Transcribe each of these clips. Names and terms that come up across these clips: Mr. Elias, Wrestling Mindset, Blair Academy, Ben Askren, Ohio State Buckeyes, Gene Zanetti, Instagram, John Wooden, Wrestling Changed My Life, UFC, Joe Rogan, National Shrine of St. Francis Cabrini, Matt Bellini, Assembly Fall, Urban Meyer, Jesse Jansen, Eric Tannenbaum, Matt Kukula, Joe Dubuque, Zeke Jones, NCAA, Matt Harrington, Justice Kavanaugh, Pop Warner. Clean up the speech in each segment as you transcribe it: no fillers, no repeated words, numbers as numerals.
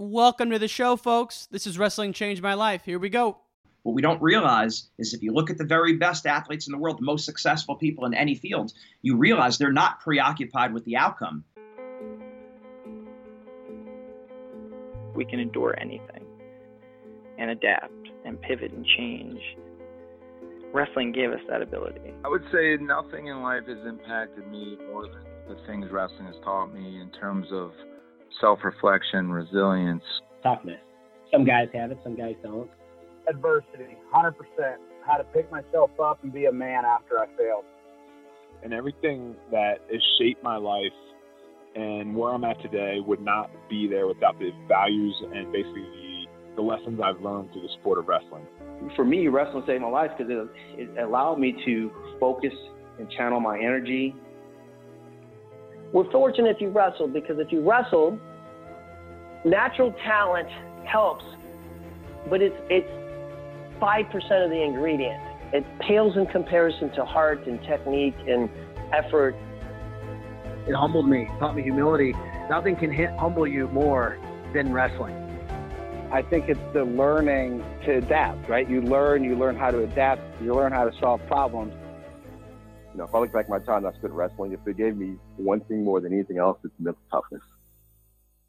Welcome to the show, folks. This is Wrestling Changed My Life. Here we go. What we don't realize is if you look at the very best athletes in the world, the most successful people in any field, you realize they're not preoccupied with the outcome. We can endure anything and adapt and pivot and change. Wrestling gave us that ability. I would say nothing in life has impacted me more than the things wrestling has taught me in terms of self-reflection, resilience. Toughness. Some guys have it, some guys don't. Adversity, 100%. How to pick myself up and be a man after I failed. And everything that has shaped my life and where I'm at today would not be there without the values and basically the lessons I've learned through the sport of wrestling. For me, wrestling saved my life because it allowed me to focus and channel my energy. We're fortunate if you wrestled, because if you wrestled, natural talent helps, but it's 5% of the ingredient. It pales in comparison to heart and technique and effort. It humbled me, taught me humility. Nothing can humble you more than wrestling. I think it's the learning to adapt, right? You learn how to adapt, you learn how to solve problems. You know, if I look back at my time I spent wrestling, if it gave me one thing more than anything else, it's mental toughness.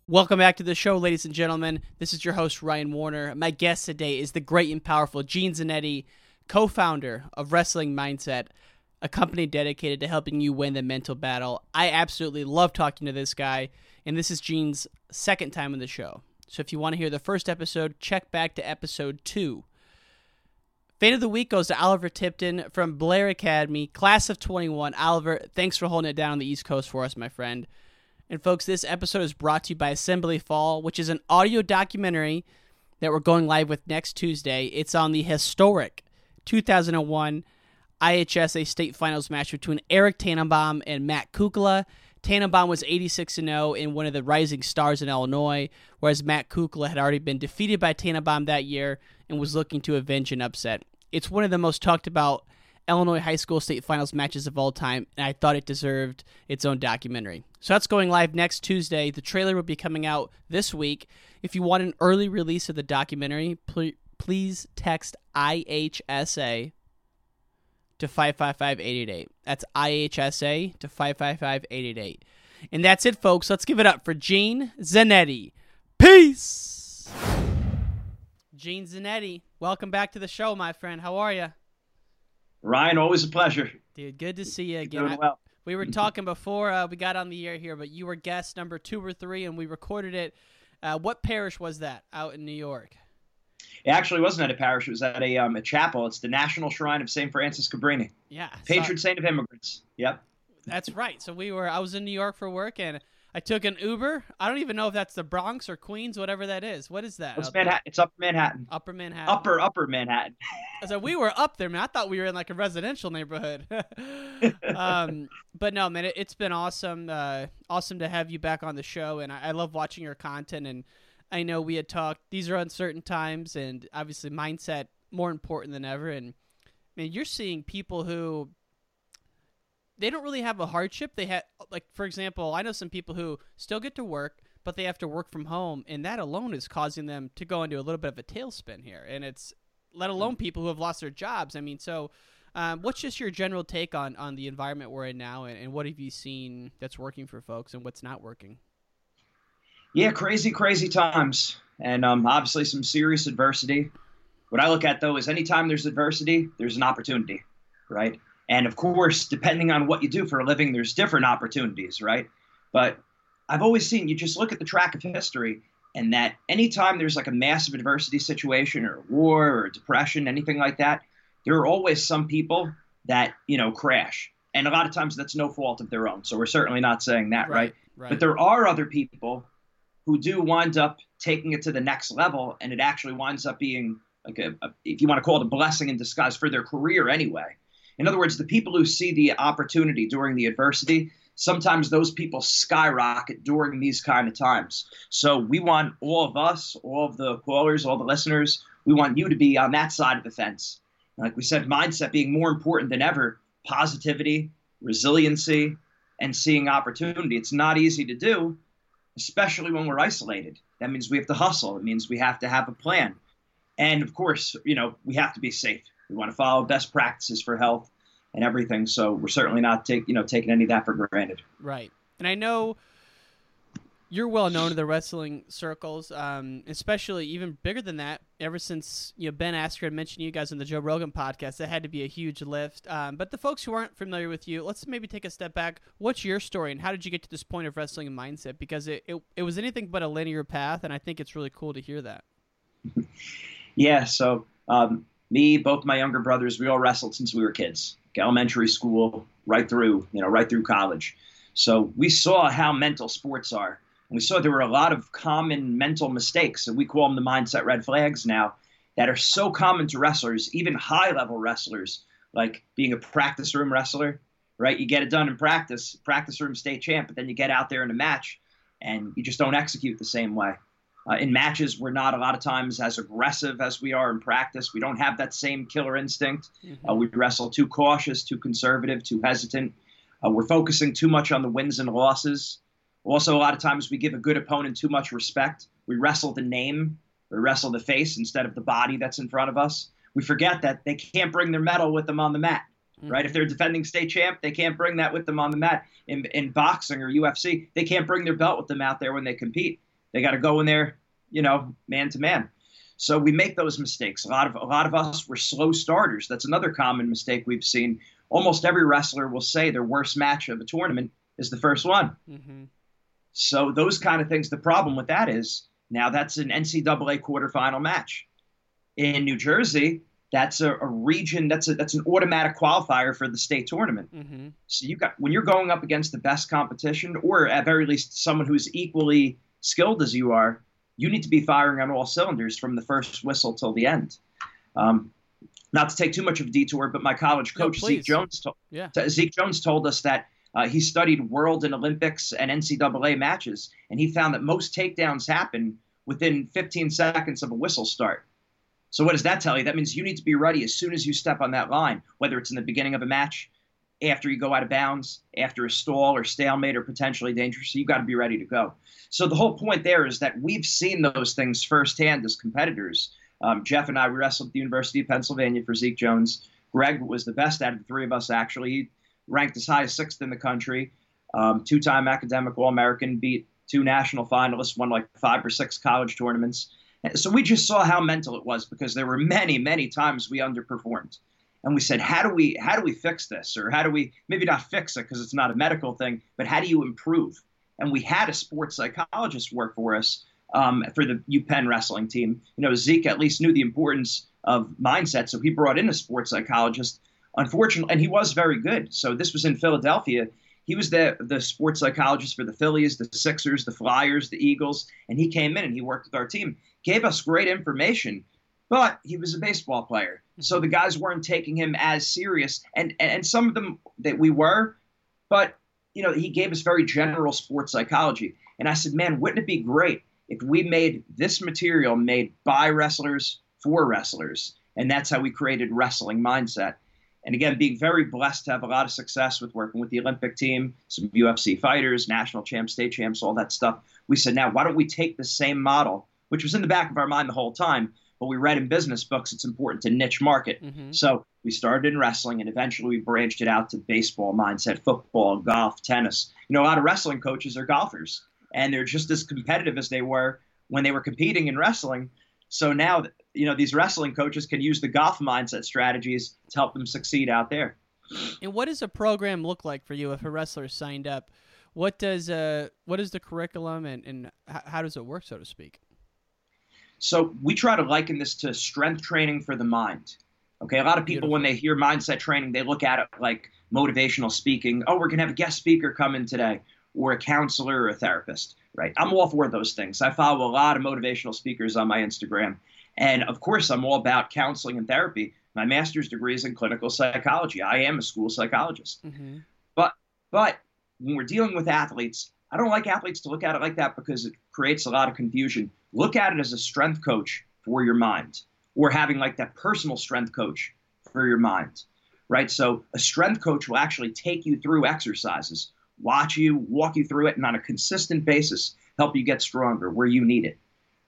Welcome back to the show, ladies and gentlemen. This is your host, Ryan Warner. My guest today is the great and powerful Gene Zanetti, co-founder of Wrestling Mindset, a company dedicated to helping you win the mental battle. I absolutely love talking to this guy, and this is Gene's second time on the show. So if you want to hear the first episode, check back to episode 2. Fate of the week goes to Oliver Tipton from Blair Academy, class of 21. Oliver, thanks for holding it down on the East Coast for us, my friend. And folks, this episode is brought to you by Assembly Fall, which is an audio documentary that we're going live with next Tuesday. It's on the historic 2001 IHSA state finals match between Eric Tannenbaum and Matt Kukula. Tannenbaum was 86-0 and one of the rising stars in Illinois, whereas Matt Kukula had already been defeated by Tannenbaum that year and was looking to avenge an upset. It's one of the most talked about Illinois high school state finals matches of all time, and I thought it deserved its own documentary. So that's going live next Tuesday. The trailer will be coming out this week. If you want an early release of the documentary, please text IHSA to 555-888. That's IHSA to 555-888. And that's it, folks. Let's give it up for Gene Zanetti. Peace! Gene Zanetti, welcome back to the show, my friend. How are you? Ryan, always a pleasure. Dude, good to see you again. You're doing well. We were talking before we got on the air here, but you were guest number 2 or 3, and we recorded it. What parish was that out in New York? It actually wasn't at a parish. It was at a chapel. It's the National Shrine of St. Francis Cabrini. Yeah. Patron saint of immigrants. Yep. That's right. So I was in New York for work, and I took an Uber. I don't even know if that's the Bronx or Queens, whatever that is. What is that? It's Manhattan. It's Upper Manhattan. Upper Manhattan. So we were up there, man. I thought we were in like a residential neighborhood. But no, man, it's been awesome. Awesome to have you back on the show, and I love watching your content, and I know we had talked, these are uncertain times, and obviously mindset more important than ever. And man, you're seeing people who, they don't really have a hardship. They had, like, for example, I know some people who still get to work, but they have to work from home, and that alone is causing them to go into a little bit of a tailspin here. And it's, let alone people who have lost their jobs. I mean, so what's just your general take on the environment we're in now, and what have you seen that's working for folks and what's not working? Yeah, crazy times, and obviously some serious adversity. What I look at, though, is anytime there's adversity, there's an opportunity, right? And, of course, depending on what you do for a living, there's different opportunities, right? But I've always seen, you just look at the track of history, and that anytime there's like a massive adversity situation or war or depression, anything like that, there are always some people that, you know, crash. And a lot of times that's no fault of their own, so we're certainly not saying that, right? But there are other people who do wind up taking it to the next level, and it actually winds up being, like if you want to call it, a blessing in disguise for their career anyway. In other words, the people who see the opportunity during the adversity, sometimes those people skyrocket during these kind of times. So we want all of us, all of the callers, all the listeners, we want you to be on that side of the fence. And like we said, mindset being more important than ever, positivity, resiliency, and seeing opportunity. It's not easy to do, especially when we're isolated. That means we have to hustle. It means we have to have a plan. And of course, you know, we have to be safe. We want to follow best practices for health and everything. So we're certainly not taking any of that for granted. Right. And I know you're well known in the wrestling circles, especially even bigger than that. Ever since, you know, Ben Askren mentioned you guys on the Joe Rogan podcast, that had to be a huge lift. But the folks who aren't familiar with you, let's maybe take a step back. What's your story and how did you get to this point of Wrestling and Mindset? Because it was anything but a linear path, and I think it's really cool to hear that. Yeah, so me, both my younger brothers, we all wrestled since we were kids, like elementary school, right through college. So we saw how mental sports are, and we saw there were a lot of common mental mistakes, and we call them the mindset red flags now, that are so common to wrestlers, even high-level wrestlers, like being a practice room wrestler, right? You get it done in practice room state champ, but then you get out there in a match, and you just don't execute the same way. In matches, we're not a lot of times as aggressive as we are in practice. We don't have that same killer instinct. We wrestle too cautious, too conservative, too hesitant. We're focusing too much on the wins and losses. Also, a lot of times we give a good opponent too much respect. We wrestle the name, we wrestle the face instead of the body that's in front of us. We forget that they can't bring their medal with them on the mat, right? If they're defending state champ, they can't bring that with them on the mat. In boxing or UFC, they can't bring their belt with them out there when they compete. They got to go in there, you know, man to man. So we make those mistakes. A lot of us were slow starters. That's another common mistake we've seen. Almost every wrestler will say their worst match of a tournament is the first one. Mm-hmm. So those kind of things, the problem with that is now that's an NCAA quarterfinal match. In New Jersey, that's a region, that's an automatic qualifier for the state tournament. Mm-hmm. So when you're going up against the best competition, or at very least someone who's equally skilled as you are, you need to be firing on all cylinders from the first whistle till the end. Not to take too much of a detour, but my college coach, Zeke Jones, told us that he studied world and Olympics and NCAA matches, and he found that most takedowns happen within 15 seconds of a whistle start. So what does that tell you? That means you need to be ready as soon as you step on that line, whether it's in the beginning of a match, after you go out of bounds, after a stall or stalemate or potentially dangerous. So you've got to be ready to go. So the whole point there is that we've seen those things firsthand as competitors. Jeff and I, we wrestled at the University of Pennsylvania for Zeke Jones. Greg was the best out of the three of us, actually. He ranked as high as sixth in the country, two-time academic All-American, beat two national finalists, won like 5 or 6 college tournaments. So we just saw how mental it was, because there were many, many times we underperformed. And we said, how do we fix this? Or how do we maybe not fix it, because it's not a medical thing, but how do you improve? And we had a sports psychologist work for us for the UPenn wrestling team. You know, Zeke at least knew the importance of mindset, so he brought in a sports psychologist. Unfortunately, and he was very good. So this was in Philadelphia. He was the sports psychologist for the Phillies, the Sixers, the Flyers, the Eagles, and he came in and he worked with our team. Gave us great information, but he was a baseball player. So the guys weren't taking him as serious, and some of them that we were, but you know, he gave us very general sports psychology. And I said, man, wouldn't it be great if we made this material made by wrestlers for wrestlers? And that's how we created Wrestling Mindset. And again, being very blessed to have a lot of success with working with the Olympic team, some UFC fighters, national champs, state champs, all that stuff. We said, now, why don't we take the same model, which was in the back of our mind the whole time, but we read in business books it's important to niche market. Mm-hmm. So we started in wrestling, and eventually we branched it out to baseball mindset, football, golf, tennis. You know, a lot of wrestling coaches are golfers, and they're just as competitive as they were when they were competing in wrestling. So now, you know, these wrestling coaches can use the golf mindset strategies to help them succeed out there. And what does a program look like for you if a wrestler signed up? What is the curriculum, and how does it work, so to speak? So we try to liken this to strength training for the mind. Okay, a lot of people, when they hear mindset training, they look at it like motivational speaking. Oh, we're going to have a guest speaker come in today, or a counselor, or a therapist, right? I'm all for those things. I follow a lot of motivational speakers on my Instagram. And, of course, I'm all about counseling and therapy. My master's degree is in clinical psychology. I am a school psychologist. Mm-hmm. But when we're dealing with athletes, I don't like athletes to look at it like that, because it creates a lot of confusion. Look at it as a strength coach for your mind, or having like that personal strength coach for your mind, right? So a strength coach will actually take you through exercises, watch you, walk you through it, and on a consistent basis help you get stronger where you need it.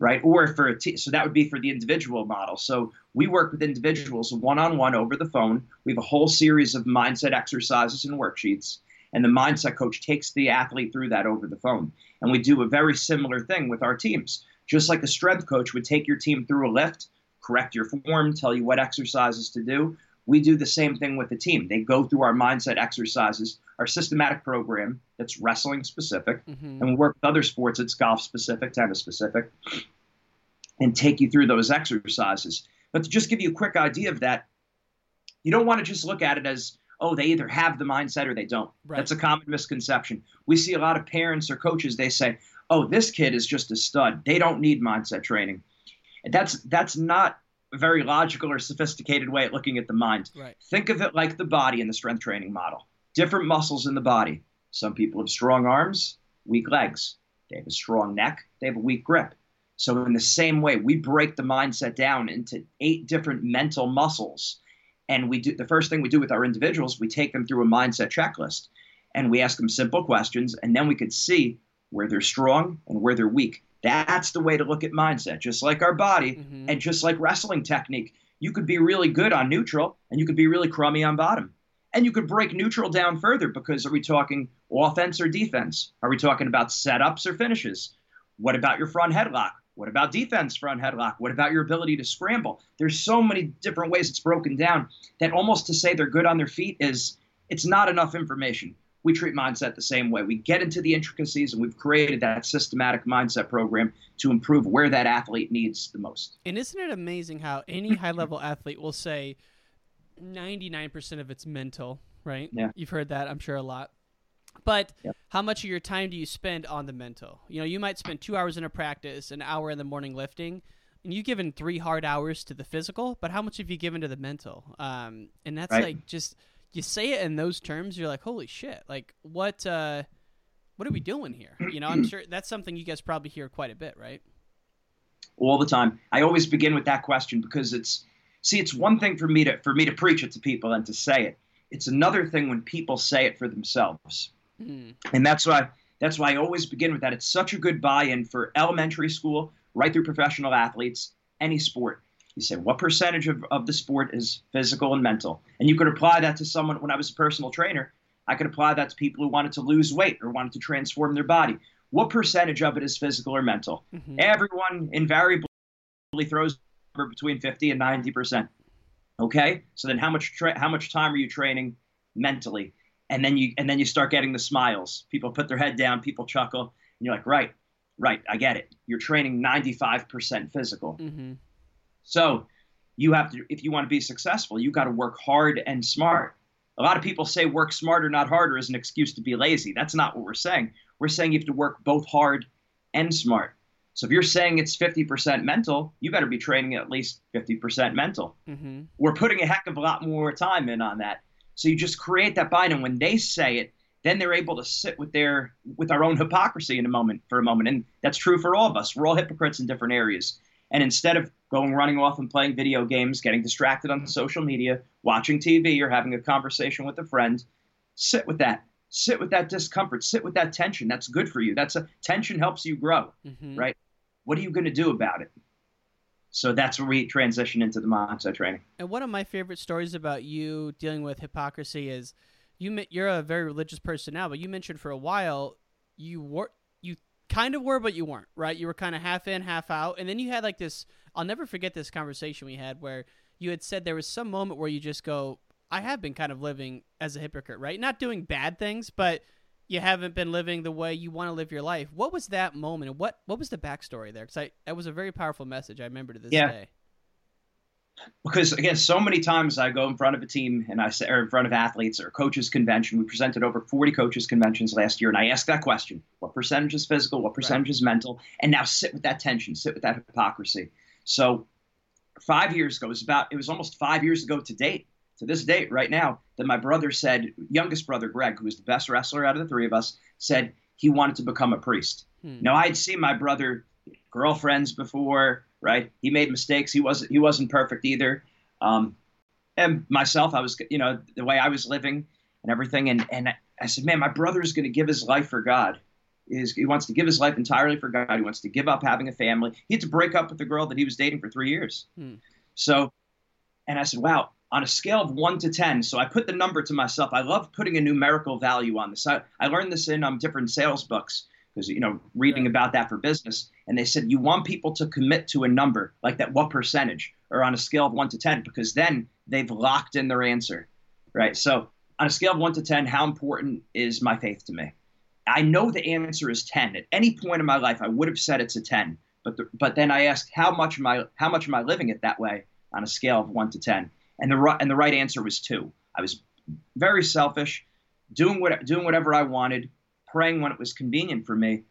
right? Or for a team. So that would be for the individual model. So we work with individuals one-on-one over the phone. We have a whole series of mindset exercises and worksheets. And the mindset coach takes the athlete through that over the phone. And we do a very similar thing with our teams. Just like a strength coach would take your team through a lift, correct your form, tell you what exercises to do, we do the same thing with the team. They go through our mindset exercises, our systematic program that's wrestling specific, and we work with other sports that's golf specific, tennis specific, and take you through those exercises. But to just give you a quick idea of that, you don't want to just look at it as, oh, they either have the mindset or they don't. Right. That's a common misconception. We see a lot of parents or coaches, they say, oh, this kid is just a stud. They don't need mindset training. And that's not a very logical or sophisticated way of looking at the mind. Right. Think of it like the body in the strength training model. Different muscles in the body. Some people have strong arms, weak legs. They have a strong neck. They have a weak grip. So in the same way, we break the mindset down into 8 different mental muscles. And we do the first thing we do with our individuals, we take them through a mindset checklist and we ask them simple questions, and then we could see where they're strong and where they're weak. That's the way to look at mindset, just like our body and just like wrestling technique. You could be really good on neutral and you could be really crummy on bottom. And you could break neutral down further because are we talking offense or defense? Are we talking about setups or finishes? What about your front headlock? What about defense front headlock? What about your ability to scramble? There's so many different ways it's broken down that almost to say they're good on their feet is it's not enough information. We treat mindset the same way. We get into the intricacies, and we've created that systematic mindset program to improve where that athlete needs the most. And isn't it amazing how any high-level athlete will say 99% of it's mental, right? Yeah. You've heard that, I'm sure, a lot. But how much of your time do you spend on the mental? You know, you might spend 2 hours in a practice, an hour in the morning lifting, and you've given 3 hard hours to the physical, but how much have you given to the mental? And that's right. Like just you say it in those terms, you're like, holy shit, like what are we doing here? You know, I'm sure that's something you guys probably hear quite a bit, right? All the time. I always begin with that question because it's one thing for me to preach it to people and to say it. It's another thing when people say it for themselves. And that's why I always begin with that. It's such a good buy-in for elementary school, right through professional athletes, any sport. You say, what percentage of the sport is physical and mental? And you could apply that to someone. When I was a personal trainer, I could apply that to people who wanted to lose weight or wanted to transform their body. What percentage of it is physical or mental? Everyone invariably throws between 50 and 90%. Okay, so then how much time are you training mentally? And then you start getting the smiles. People put their head down, people chuckle, and you're like, right, I get it. You're training 95% physical. So you have to, if you want to be successful, you got to work hard and smart. A lot of people say work smarter, not harder, is an excuse to be lazy. That's not what we're saying. We're saying you have to work both hard and smart. So if you're saying it's 50% mental, you better be training at least 50% mental. We're putting a heck of a lot more time in on that. So you just create that buy-in, and when they say it, then they're able to sit with our own hypocrisy for a moment. And that's true for all of us. We're all hypocrites in different areas. And instead of running off and playing video games, getting distracted on social media, watching TV, or having a conversation with a friend, sit with that. Sit with that discomfort. Sit with that tension. That's good for you. Tension helps you grow, right? What are you going to do about it? So that's where we transition into the mindset training. And one of my favorite stories about you dealing with hypocrisy is you're a very religious person now, but you mentioned for a while you kind of were, but you weren't, right? You were kind of half in, half out. And then you had like this, I'll never forget this conversation we had where you had said there was some moment where you just go, I have been kind of living as a hypocrite, right? Not doing bad things, but you haven't been living the way you want to live your life. What was that moment? And what was the backstory there? Because that was a very powerful message I remember to this day. Because, again, so many times I go in front of a team and I say, or in front of athletes or coaches convention. We presented over 40 coaches conventions last year, and I asked that question. What percentage is physical? What percentage is mental? And now sit with that tension, sit with that hypocrisy. So 5 years ago, it was almost 5 years ago to this date right now, that my brother said, youngest brother, Greg, who was the best wrestler out of the three of us, said he wanted to become a priest. Now, I'd seen my brother girlfriends before, right? He made mistakes. He wasn't perfect either. And myself, I was, the way I was living and everything. And I said, man, my brother is going to give his life for God. he wants to give his life entirely for God. He wants to give up having a family. He had to break up with the girl that he was dating for 3 years. So, and I said, wow, on a scale of 1 to 10. So I put the number to myself. I love putting a numerical value on this. I learned this in different sales books because, you know, reading about that for business. And they said, you want people to commit to a number like that. What percentage, or on a scale of 1 to 10, because then they've locked in their answer. Right. So on a scale of 1 to 10, how important is my faith to me? I know the answer is 10. At any point in my life, I would have said it's a 10. But then I asked, how much am I living it that way on a scale of 1 to 10? And the right answer was 2. I was very selfish, doing whatever I wanted, praying when it was convenient for me,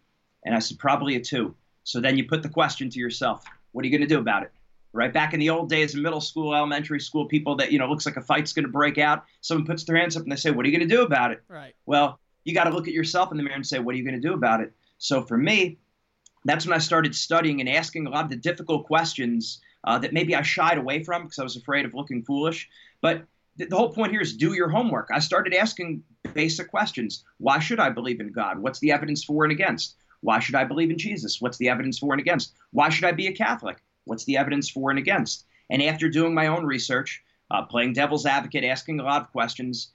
and I said probably a 2. So then you put the question to yourself, what are you going to do about it? Right back in the old days, in middle school, elementary school, people that, you know, looks like a fight's going to break out. Someone puts their hands up and they say, what are you going to do about it? Right. Well, you got to look at yourself in the mirror and say, what are you going to do about it? So for me, that's when I started studying and asking a lot of the difficult questions that maybe I shied away from because I was afraid of looking foolish. But the whole point here is do your homework. I started asking basic questions. Why should I believe in God? What's the evidence for and against? Why should I believe in Jesus? What's the evidence for and against? Why should I be a Catholic? What's the evidence for and against? And after doing my own research, playing devil's advocate, asking a lot of questions,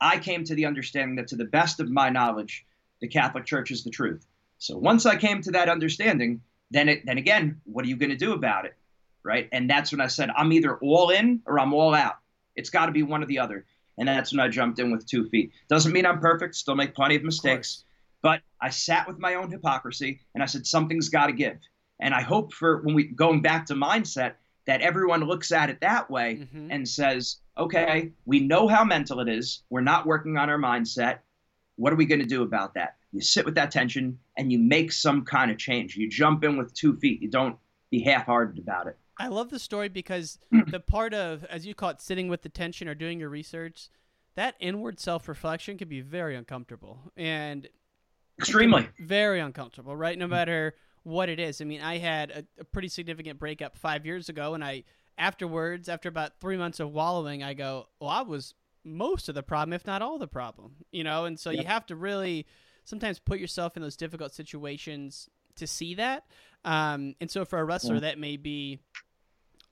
I came to the understanding that to the best of my knowledge, the Catholic Church is the truth. So once I came to that understanding, then again, what are you going to do about it? Right? And that's when I said, I'm either all in or I'm all out. It's got to be one or the other. And that's when I jumped in with 2 feet. Doesn't mean I'm perfect, still make plenty of mistakes, but I sat with my own hypocrisy and I said, something's got to give. And I hope for when we going back to mindset that everyone looks at it that way and says, okay, we know how mental it is. We're not working on our mindset. What are we going to do about that? You sit with that tension and you make some kind of change. You jump in with 2 feet. You don't be half-hearted about it. I love the story because the part of, as you call it, sitting with the tension or doing your research, that inward self-reflection can be very uncomfortable. And extremely. Very uncomfortable, right? No matter what it is. I mean, I had a pretty significant breakup 5 years ago, and I afterwards, after about 3 months of wallowing, I go, well, I was most of the problem, if not all the problem, you know? And so you have to really sometimes put yourself in those difficult situations to see that. And so for a wrestler, that may be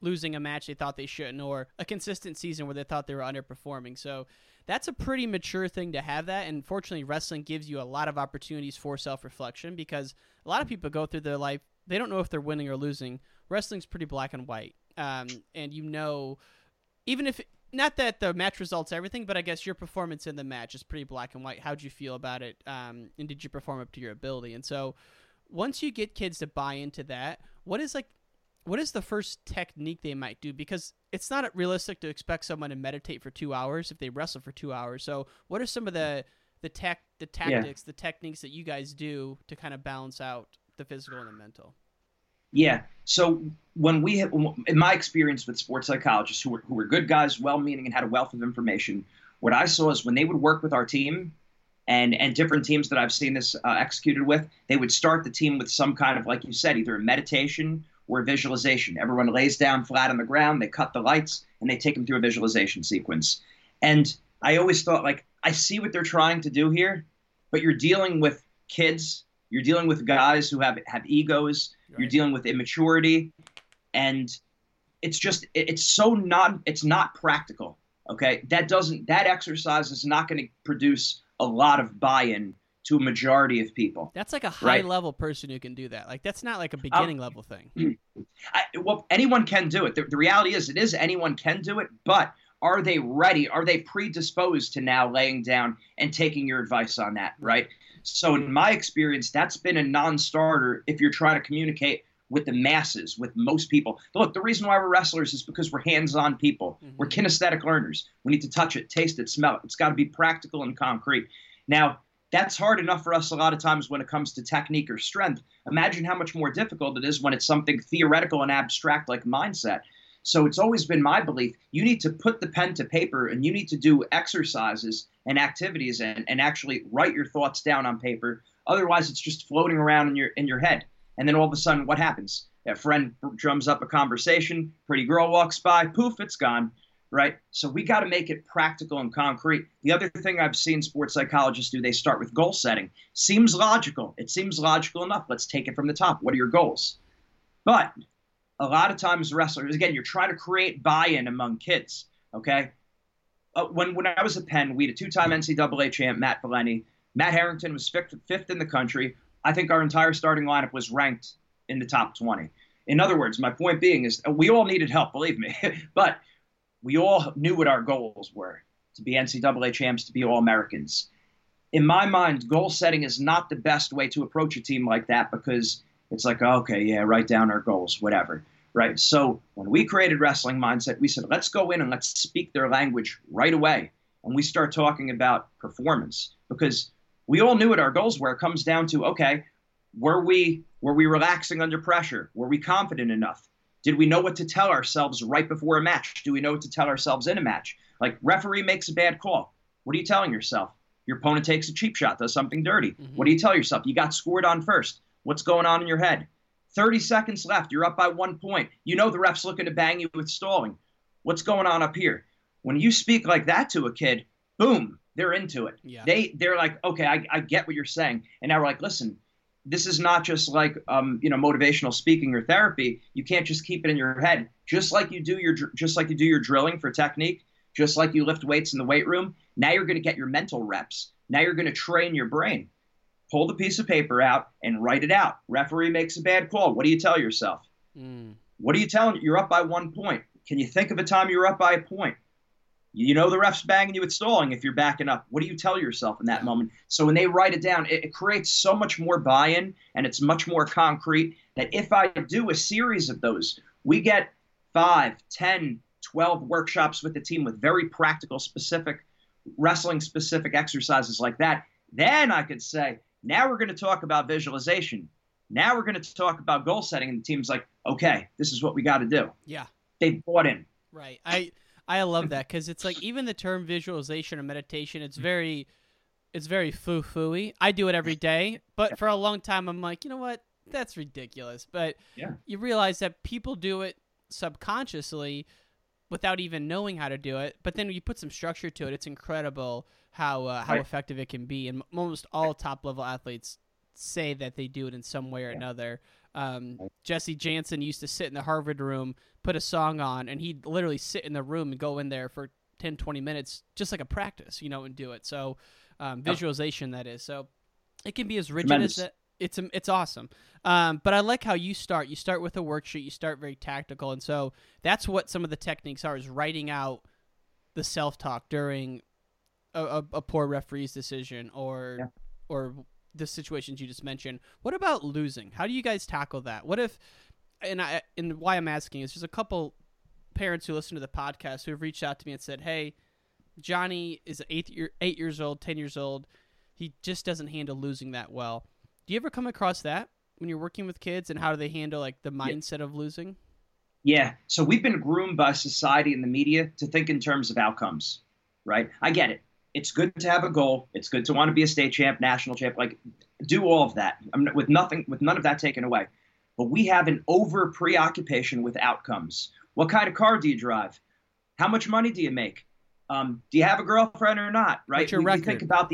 losing a match they thought they shouldn't, or a consistent season where they thought they were underperforming. So that's a pretty mature thing to have that. And fortunately, wrestling gives you a lot of opportunities for self-reflection because a lot of people go through their life. They don't know if they're winning or losing. Wrestling's pretty black and white. And you know, even if not that the match results everything, but I guess your performance in the match is pretty black and white. How'd you feel about it? And did you perform up to your ability? And so once you get kids to buy into that, what is the first technique they might do? Because it's not realistic to expect someone to meditate for 2 hours if they wrestle for 2 hours. So what are some of the tactics, the techniques that you guys do to kind of balance out the physical and the mental? Yeah. So when we have, in my experience with sports psychologists who were good guys, well-meaning and had a wealth of information, what I saw is when they would work with our team and different teams that I've seen this executed with, they would start the team with some kind of, like you said, either a meditation or visualization. Everyone lays down flat on the ground, they cut the lights, and they take them through a visualization sequence. And I always thought, like, I see what they're trying to do here, but you're dealing with kids, you're dealing with guys who have egos, right. You're dealing with immaturity, and it's just, it's not practical, okay? That exercise is not going to produce a lot of buy-in to a majority of people. That's like a high-level person who can do that. Like, that's not like a beginning-level thing. Well, anyone can do it. The reality is, anyone can do it, but are they ready? Are they predisposed to now laying down and taking your advice on that, right? So in my experience, that's been a non-starter if you're trying to communicate with the masses, with most people. But look, the reason why we're wrestlers is because we're hands-on people. Mm-hmm. We're kinesthetic learners. We need to touch it, taste it, smell it. It's got to be practical and concrete. Now, that's hard enough for us a lot of times when it comes to technique or strength. Imagine how much more difficult it is when it's something theoretical and abstract like mindset. So it's always been my belief, you need to put the pen to paper and you need to do exercises and activities and actually write your thoughts down on paper. Otherwise, it's just floating around in your head. And then all of a sudden, what happens? That friend drums up a conversation, pretty girl walks by, poof, it's gone. right? So we got to make it practical and concrete. The other thing I've seen sports psychologists do, they start with goal setting. Seems logical. It seems logical enough. Let's take it from the top. What are your goals? But a lot of times wrestlers, again, you're trying to create buy-in among kids, okay? When I was at Penn, we had a two-time NCAA champ, Matt Bellini. Matt Harrington was fifth in the country. I think our entire starting lineup was ranked in the top 20. In other words, my point being is we all needed help, believe me. But we all knew what our goals were, to be NCAA champs, to be All-Americans. In my mind, goal setting is not the best way to approach a team like that because it's like, okay, yeah, write down our goals, whatever, right? So when we created Wrestling Mindset, we said, let's go in and let's speak their language right away. And we start talking about performance because we all knew what our goals were. It comes down to, okay, were we relaxing under pressure? Were we confident enough? Did we know what to tell ourselves right before a match? Do we know what to tell ourselves in a match? Like, referee makes a bad call. What are you telling yourself? Your opponent takes a cheap shot, does something dirty. Mm-hmm. What do you tell yourself? You got scored on first. What's going on in your head? 30 seconds left. You're up by 1 point. You know the ref's looking to bang you with stalling. What's going on up here? When you speak like that to a kid, boom, they're into it. Yeah. They're like, okay, I get what you're saying. And now we're like, listen, this is not just like motivational speaking or therapy. You can't just keep it in your head. Just like you do your drilling for technique, just like you lift weights in the weight room. Now you're going to get your mental reps. Now you're going to train your brain. Pull the piece of paper out and write it out. Referee makes a bad call. What do you tell yourself? Mm. What are you telling? You're up by 1 point. Can you think of a time you're up by a point? You know the ref's banging you with stalling if you're backing up. What do you tell yourself in that moment? So when they write it down, it creates so much more buy-in, and it's much more concrete that if I do a series of those, we get 5, 10, 12 workshops with the team with very practical, specific, wrestling-specific exercises like that. Then I could say, now we're going to talk about visualization. Now we're going to talk about goal setting, and the team's like, okay, this is what we got to do. Yeah. They bought in. Right. I love that because it's like even the term visualization or meditation, it's very foo-foo-y. I do it every day, but for a long time I'm like, you know what? That's ridiculous. But you realize that people do it subconsciously without even knowing how to do it. But then when you put some structure to it, it's incredible how effective it can be. And almost all top-level athletes say that they do it in some way or another. Jesse Jansen used to sit in the Harvard room, put a song on, and he'd literally sit in the room and go in there for 10, 20 minutes, just like a practice, and do it. So visualization, that is. So it can be as rigid as that. It's awesome. But I like how you start. You start with a worksheet. You start very tactical. And so that's what some of the techniques are, is writing out the self-talk during a poor referee's decision or the situations you just mentioned. What about losing? How do you guys tackle that? What if, and why I'm asking is there's a couple parents who listen to the podcast who have reached out to me and said, hey, Johnny is 8 years old, 10 years old. He just doesn't handle losing that well. Do you ever come across that when you're working with kids, and how do they handle like the mindset of losing? Yeah. So we've been groomed by society and the media to think in terms of outcomes, right? I get it. It's good to have a goal. It's good to want to be a state champ, national champ, like do all of that with none of that taken away. But we have an over preoccupation with outcomes. What kind of car do you drive? How much money do you make? Do you have a girlfriend or not? Right. What's your record? We think about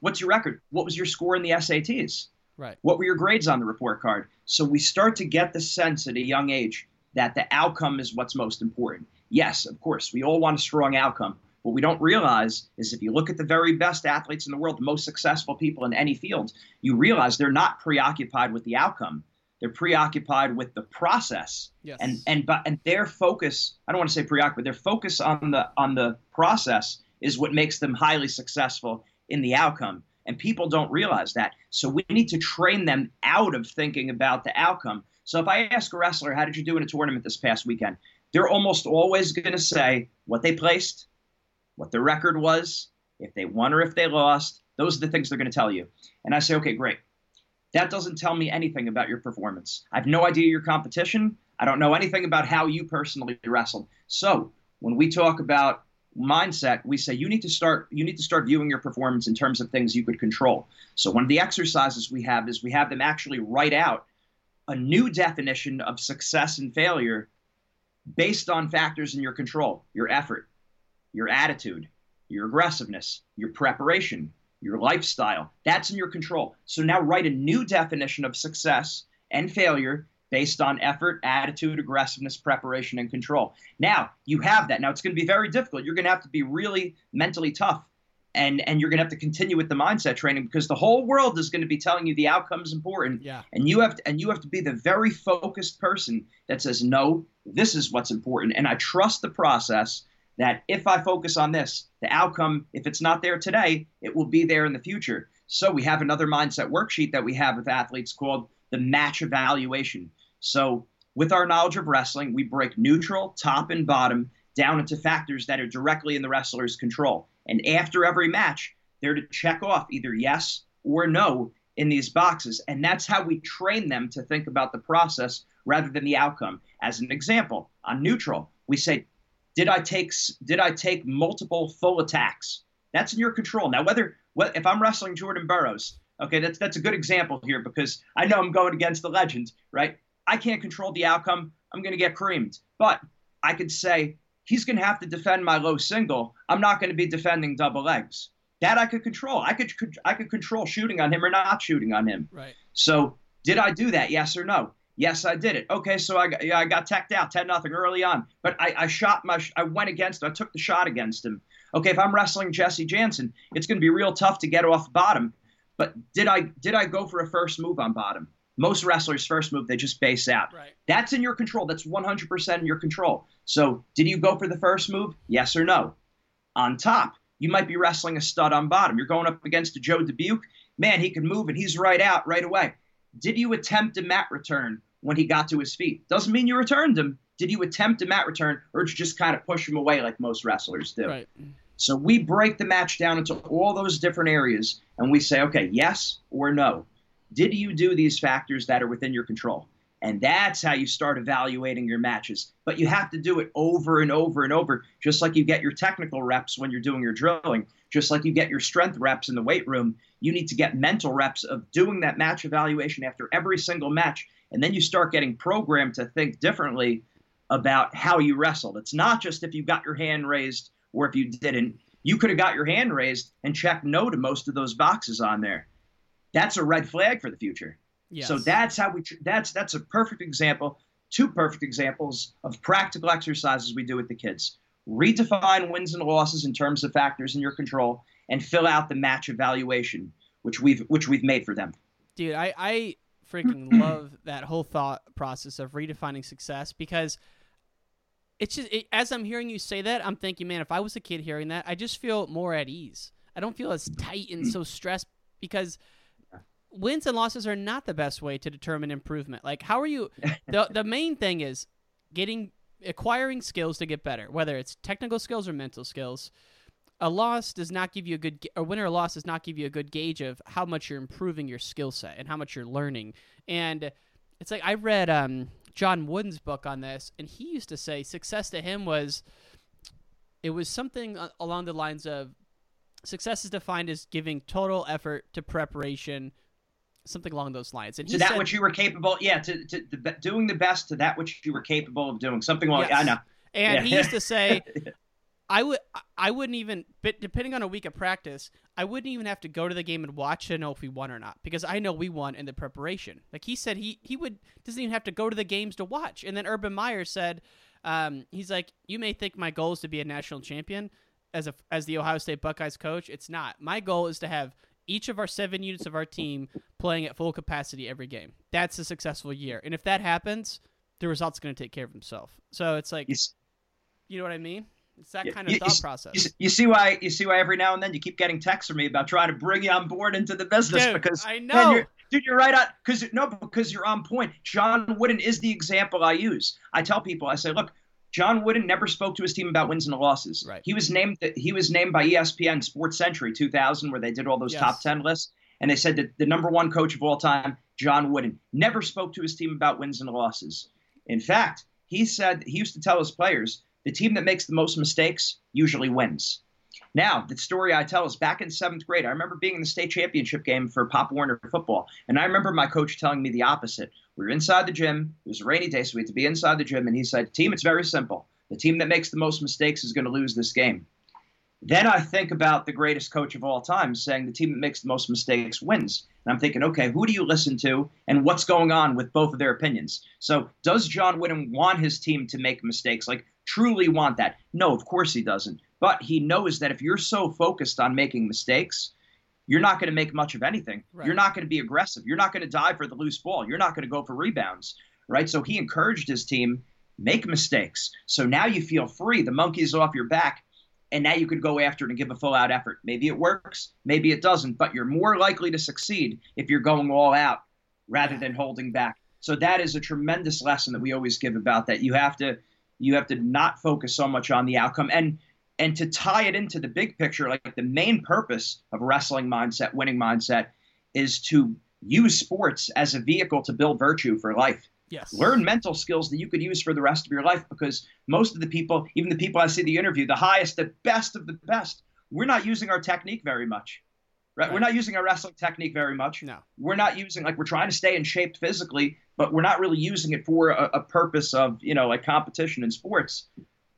what's your record? What was your score in the SATs? Right. What were your grades on the report card? So we start to get the sense at a young age that the outcome is what's most important. Yes, of course, we all want a strong outcome. What we don't realize is if you look at the very best athletes in the world, the most successful people in any field, you realize they're not preoccupied with the outcome. They're preoccupied with the process. Yes. And their focus, I don't want to say preoccupied, their focus on the process is what makes them highly successful in the outcome. And people don't realize that. So we need to train them out of thinking about the outcome. So if I ask a wrestler, how did you do in a tournament this past weekend? They're almost always going to say what they placed, what their record was, if they won or if they lost. Those are the things they're going to tell you. And I say, okay, great. That doesn't tell me anything about your performance. I have no idea your competition. I don't know anything about how you personally wrestled. So when we talk about mindset, we say you need to start viewing your performance in terms of things you could control. So one of the exercises we have is we have them actually write out a new definition of success and failure based on factors in your control: your effort, your attitude, your aggressiveness, your preparation, your lifestyle. That's in your control. So now write a new definition of success and failure based on effort, attitude, aggressiveness, preparation, and control. Now you have that. Now it's going to be very difficult. You're going to have to be really mentally tough, and you're going to have to continue with the mindset training, because the whole world is going to be telling you the outcome is important. Yeah. And you have to be the very focused person that says, no, this is what's important. And I trust the process that if I focus on this, the outcome, if it's not there today, it will be there in the future. So we have another mindset worksheet that we have with athletes called the match evaluation. So with our knowledge of wrestling, we break neutral, top and bottom, down into factors that are directly in the wrestler's control. And after every match, they're to check off either yes or no in these boxes. And that's how we train them to think about the process rather than the outcome. As an example, on neutral, we say, did I take multiple full attacks? That's in your control. Now, if I'm wrestling Jordan Burrows, okay, that's a good example here, because I know I'm going against the legend, right? I can't control the outcome. I'm going to get creamed. But I could say, he's going to have to defend my low single. I'm not going to be defending double legs. That I could control. I could control shooting on him or not shooting on him. Right. So did I do that? Yes or no? Yes, I did it. Okay, so I got teched out 10-0 early on, but I took the shot against him. Okay, if I'm wrestling Jesse Jansen, it's going to be real tough to get off bottom. But did I go for a first move on bottom? Most wrestlers' first move, they just base out. Right. That's in your control. That's 100% in your control. So did you go for the first move? Yes or no? On top, you might be wrestling a stud on bottom. You're going up against a Joe Dubuque. Man, he can move, and he's right out right away. Did you attempt a mat return when he got to his feet? Doesn't mean you returned him. Did you attempt a mat return, or did you just kind of push him away like most wrestlers do? Right. So we break the match down into all those different areas, and we say, okay, yes or no. Did you do these factors that are within your control? And that's how you start evaluating your matches. But you have to do it over and over and over, just like you get your technical reps when you're doing your drilling, just like you get your strength reps in the weight room. You need to get mental reps of doing that match evaluation after every single match. And then you start getting programmed to think differently about how you wrestled. It's not just if you got your hand raised or if you didn't. You could have got your hand raised and checked no to most of those boxes on there. That's a red flag for the future. Yes. So that's how that's a perfect example, two perfect examples of practical exercises we do with the kids. Redefine wins and losses in terms of factors in your control, and fill out the match evaluation, which we've made for them. Dude, I freaking love that whole thought process of redefining success, because it's just as I'm hearing you say that, I'm thinking, man, if I was a kid hearing that, I just feel more at ease. I don't feel as tight and so stressed, because wins and losses are not the best way to determine improvement. Like, how are you? The main thing is acquiring skills to get better, whether it's technical skills or mental skills. A loss does not give you a win or a loss does not give you a good gauge of how much you're improving your skill set and how much you're learning. And it's like, I read John Wooden's book on this, and he used to say success to him was something along the lines of, success is defined as giving total effort to preparation, something along those lines. And he said, which you were capable, to doing the best to that which you were capable of doing, something like, yes. I know. And he used to say, depending on a week of practice, I wouldn't even have to go to the game and watch to know if we won or not, because I know we won in the preparation. Like he said, he doesn't even have to go to the games to watch. And then Urban Meyer said, he's like, you may think my goal is to be a national champion. As the Ohio State Buckeyes coach, it's not. My goal is to have each of our 7 units of our team playing at full capacity every game. That's a successful year. And if that happens, the result's going to take care of himself. So it's like, you know what I mean? It's that kind of thought process. You see why every now and then you keep getting texts from me about trying to bring you on board into the business, because I know. Man, you're right on. Because you're on point. John Wooden is the example I use. I tell people, I say, look, John Wooden never spoke to his team about wins and losses. Right. He was named by ESPN Sports Century 2000, where they did all those top 10 lists, and they said that the number one coach of all time, John Wooden, never spoke to his team about wins and losses. In fact, he said he used to tell his players, the team that makes the most mistakes usually wins. Now, the story I tell is back in seventh grade, I remember being in the state championship game for Pop Warner football, and I remember my coach telling me the opposite. We were inside the gym. It was a rainy day, so we had to be inside the gym, and he said, team, it's very simple. The team that makes the most mistakes is going to lose this game. Then I think about the greatest coach of all time saying the team that makes the most mistakes wins. And I'm thinking, okay, who do you listen to and what's going on with both of their opinions? So does John Wooden want his team to make mistakes, like truly want that? No, of course he doesn't. But he knows that if you're so focused on making mistakes, you're not going to make much of anything. Right. You're not going to be aggressive. You're not going to dive for the loose ball. You're not going to go for rebounds, right? So he encouraged his team, make mistakes. So now you feel free. The monkey's off your back. And now you could go after it and give a full-out effort. Maybe it works, maybe it doesn't, but you're more likely to succeed if you're going all out rather than holding back. So that is a tremendous lesson that we always give about that. You have to not focus so much on the outcome. And to tie it into the big picture, like the main purpose of wrestling mindset, winning mindset, is to use sports as a vehicle to build virtue for life. Yes. Learn mental skills that you could use for the rest of your life, because most of the people, even the people I see the interview, the highest, the best of the best, we're not using our technique very much, right? We're not using our wrestling technique very much. No. We're not using, like, we're trying to stay in shape physically, but we're not really using it for a purpose of, you know, like competition in sports.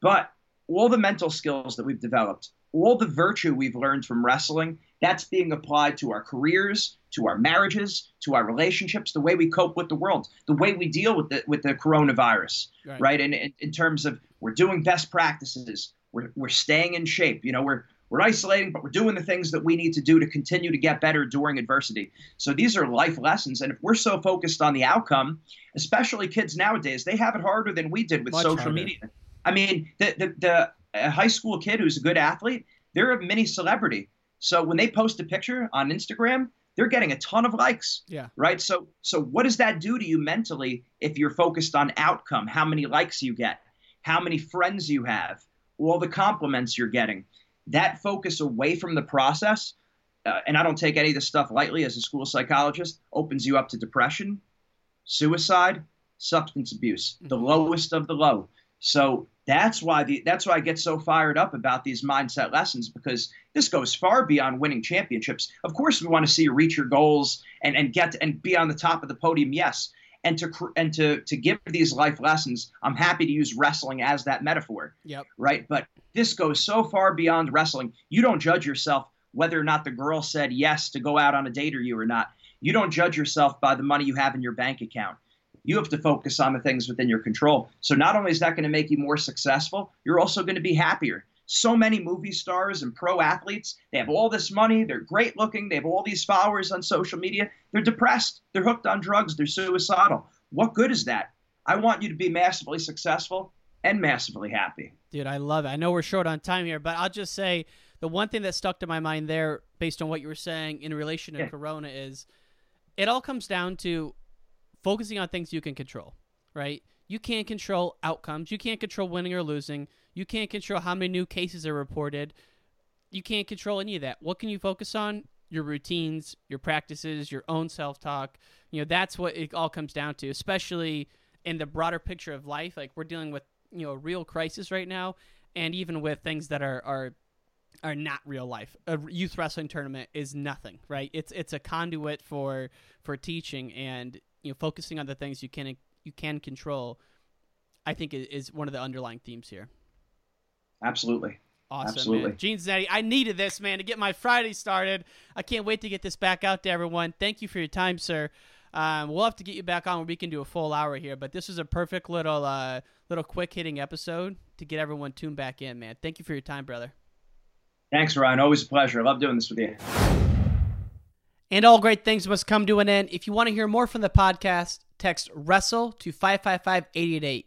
But all the mental skills that we've developed, all the virtue we've learned from wrestling, that's being applied to our careers, to our marriages, to our relationships, the way we cope with the world, the way we deal with the coronavirus, right? And in terms of, we're doing best practices, we're staying in shape, you know, we're isolating, but we're doing the things that we need to do to continue to get better during adversity. So these are life lessons. And if we're so focused on the outcome, especially kids nowadays, they have it harder than we did with social media. I mean, the high school kid who's a good athlete, they're a mini celebrity. So when they post a picture on Instagram, they're getting a ton of likes, right? So what does that do to you mentally if you're focused on outcome, how many likes you get, how many friends you have, all the compliments you're getting? That focus away from the process, and I don't take any of this stuff lightly as a school psychologist, opens you up to depression, suicide, substance abuse, the lowest of the low. So that's why I get so fired up about these mindset lessons, because this goes far beyond winning championships. Of course, we want to see you reach your goals and get to, and be on the top of the podium. Yes. And to give these life lessons, I'm happy to use wrestling as that metaphor. Yep. Right. But this goes so far beyond wrestling. You don't judge yourself whether or not the girl said yes to go out on a date or you or not. You don't judge yourself by the money you have in your bank account. You have to focus on the things within your control. So not only is that going to make you more successful, you're also going to be happier. So many movie stars and pro athletes, they have all this money, they're great looking, they have all these followers on social media, they're depressed, they're hooked on drugs, they're suicidal. What good is that? I want you to be massively successful and massively happy. Dude, I love it. I know we're short on time here, but I'll just say the one thing that stuck to my mind there based on what you were saying in relation to Corona is it all comes down to focusing on things you can control, right? You can't control outcomes. You can't control winning or losing. You can't control how many new cases are reported. You can't control any of that. What can you focus on? Your routines, your practices, your own self-talk. You know, that's what it all comes down to, especially in the broader picture of life. Like, we're dealing with, you know, a real crisis right now, and even with things that are not real life. A youth wrestling tournament is nothing, right? It's a conduit for teaching, and you know, focusing on the things you can control, I think is one of the underlying themes here. Absolutely. Awesome. Absolutely. Man. Gene Zanetti, I needed this, man, to get my Friday started. I can't wait to get this back out to everyone. Thank you for your time, sir. We'll have to get you back on where we can do a full hour here, but this is a perfect little quick hitting episode to get everyone tuned back in, man. Thank you for your time, brother. Thanks, Ryan. Always a pleasure. I love doing this with you. And all great things must come to an end. If you want to hear more from the podcast, text WRESTLE to 555-888.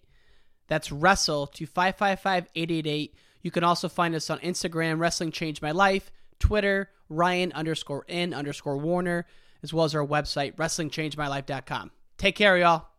That's WRESTLE to 555-888. You can also find us on Instagram, Wrestling Changed My Life, Twitter, Ryan_N_Warner, as well as our website, WrestlingChangedMyLife.com. Take care, y'all.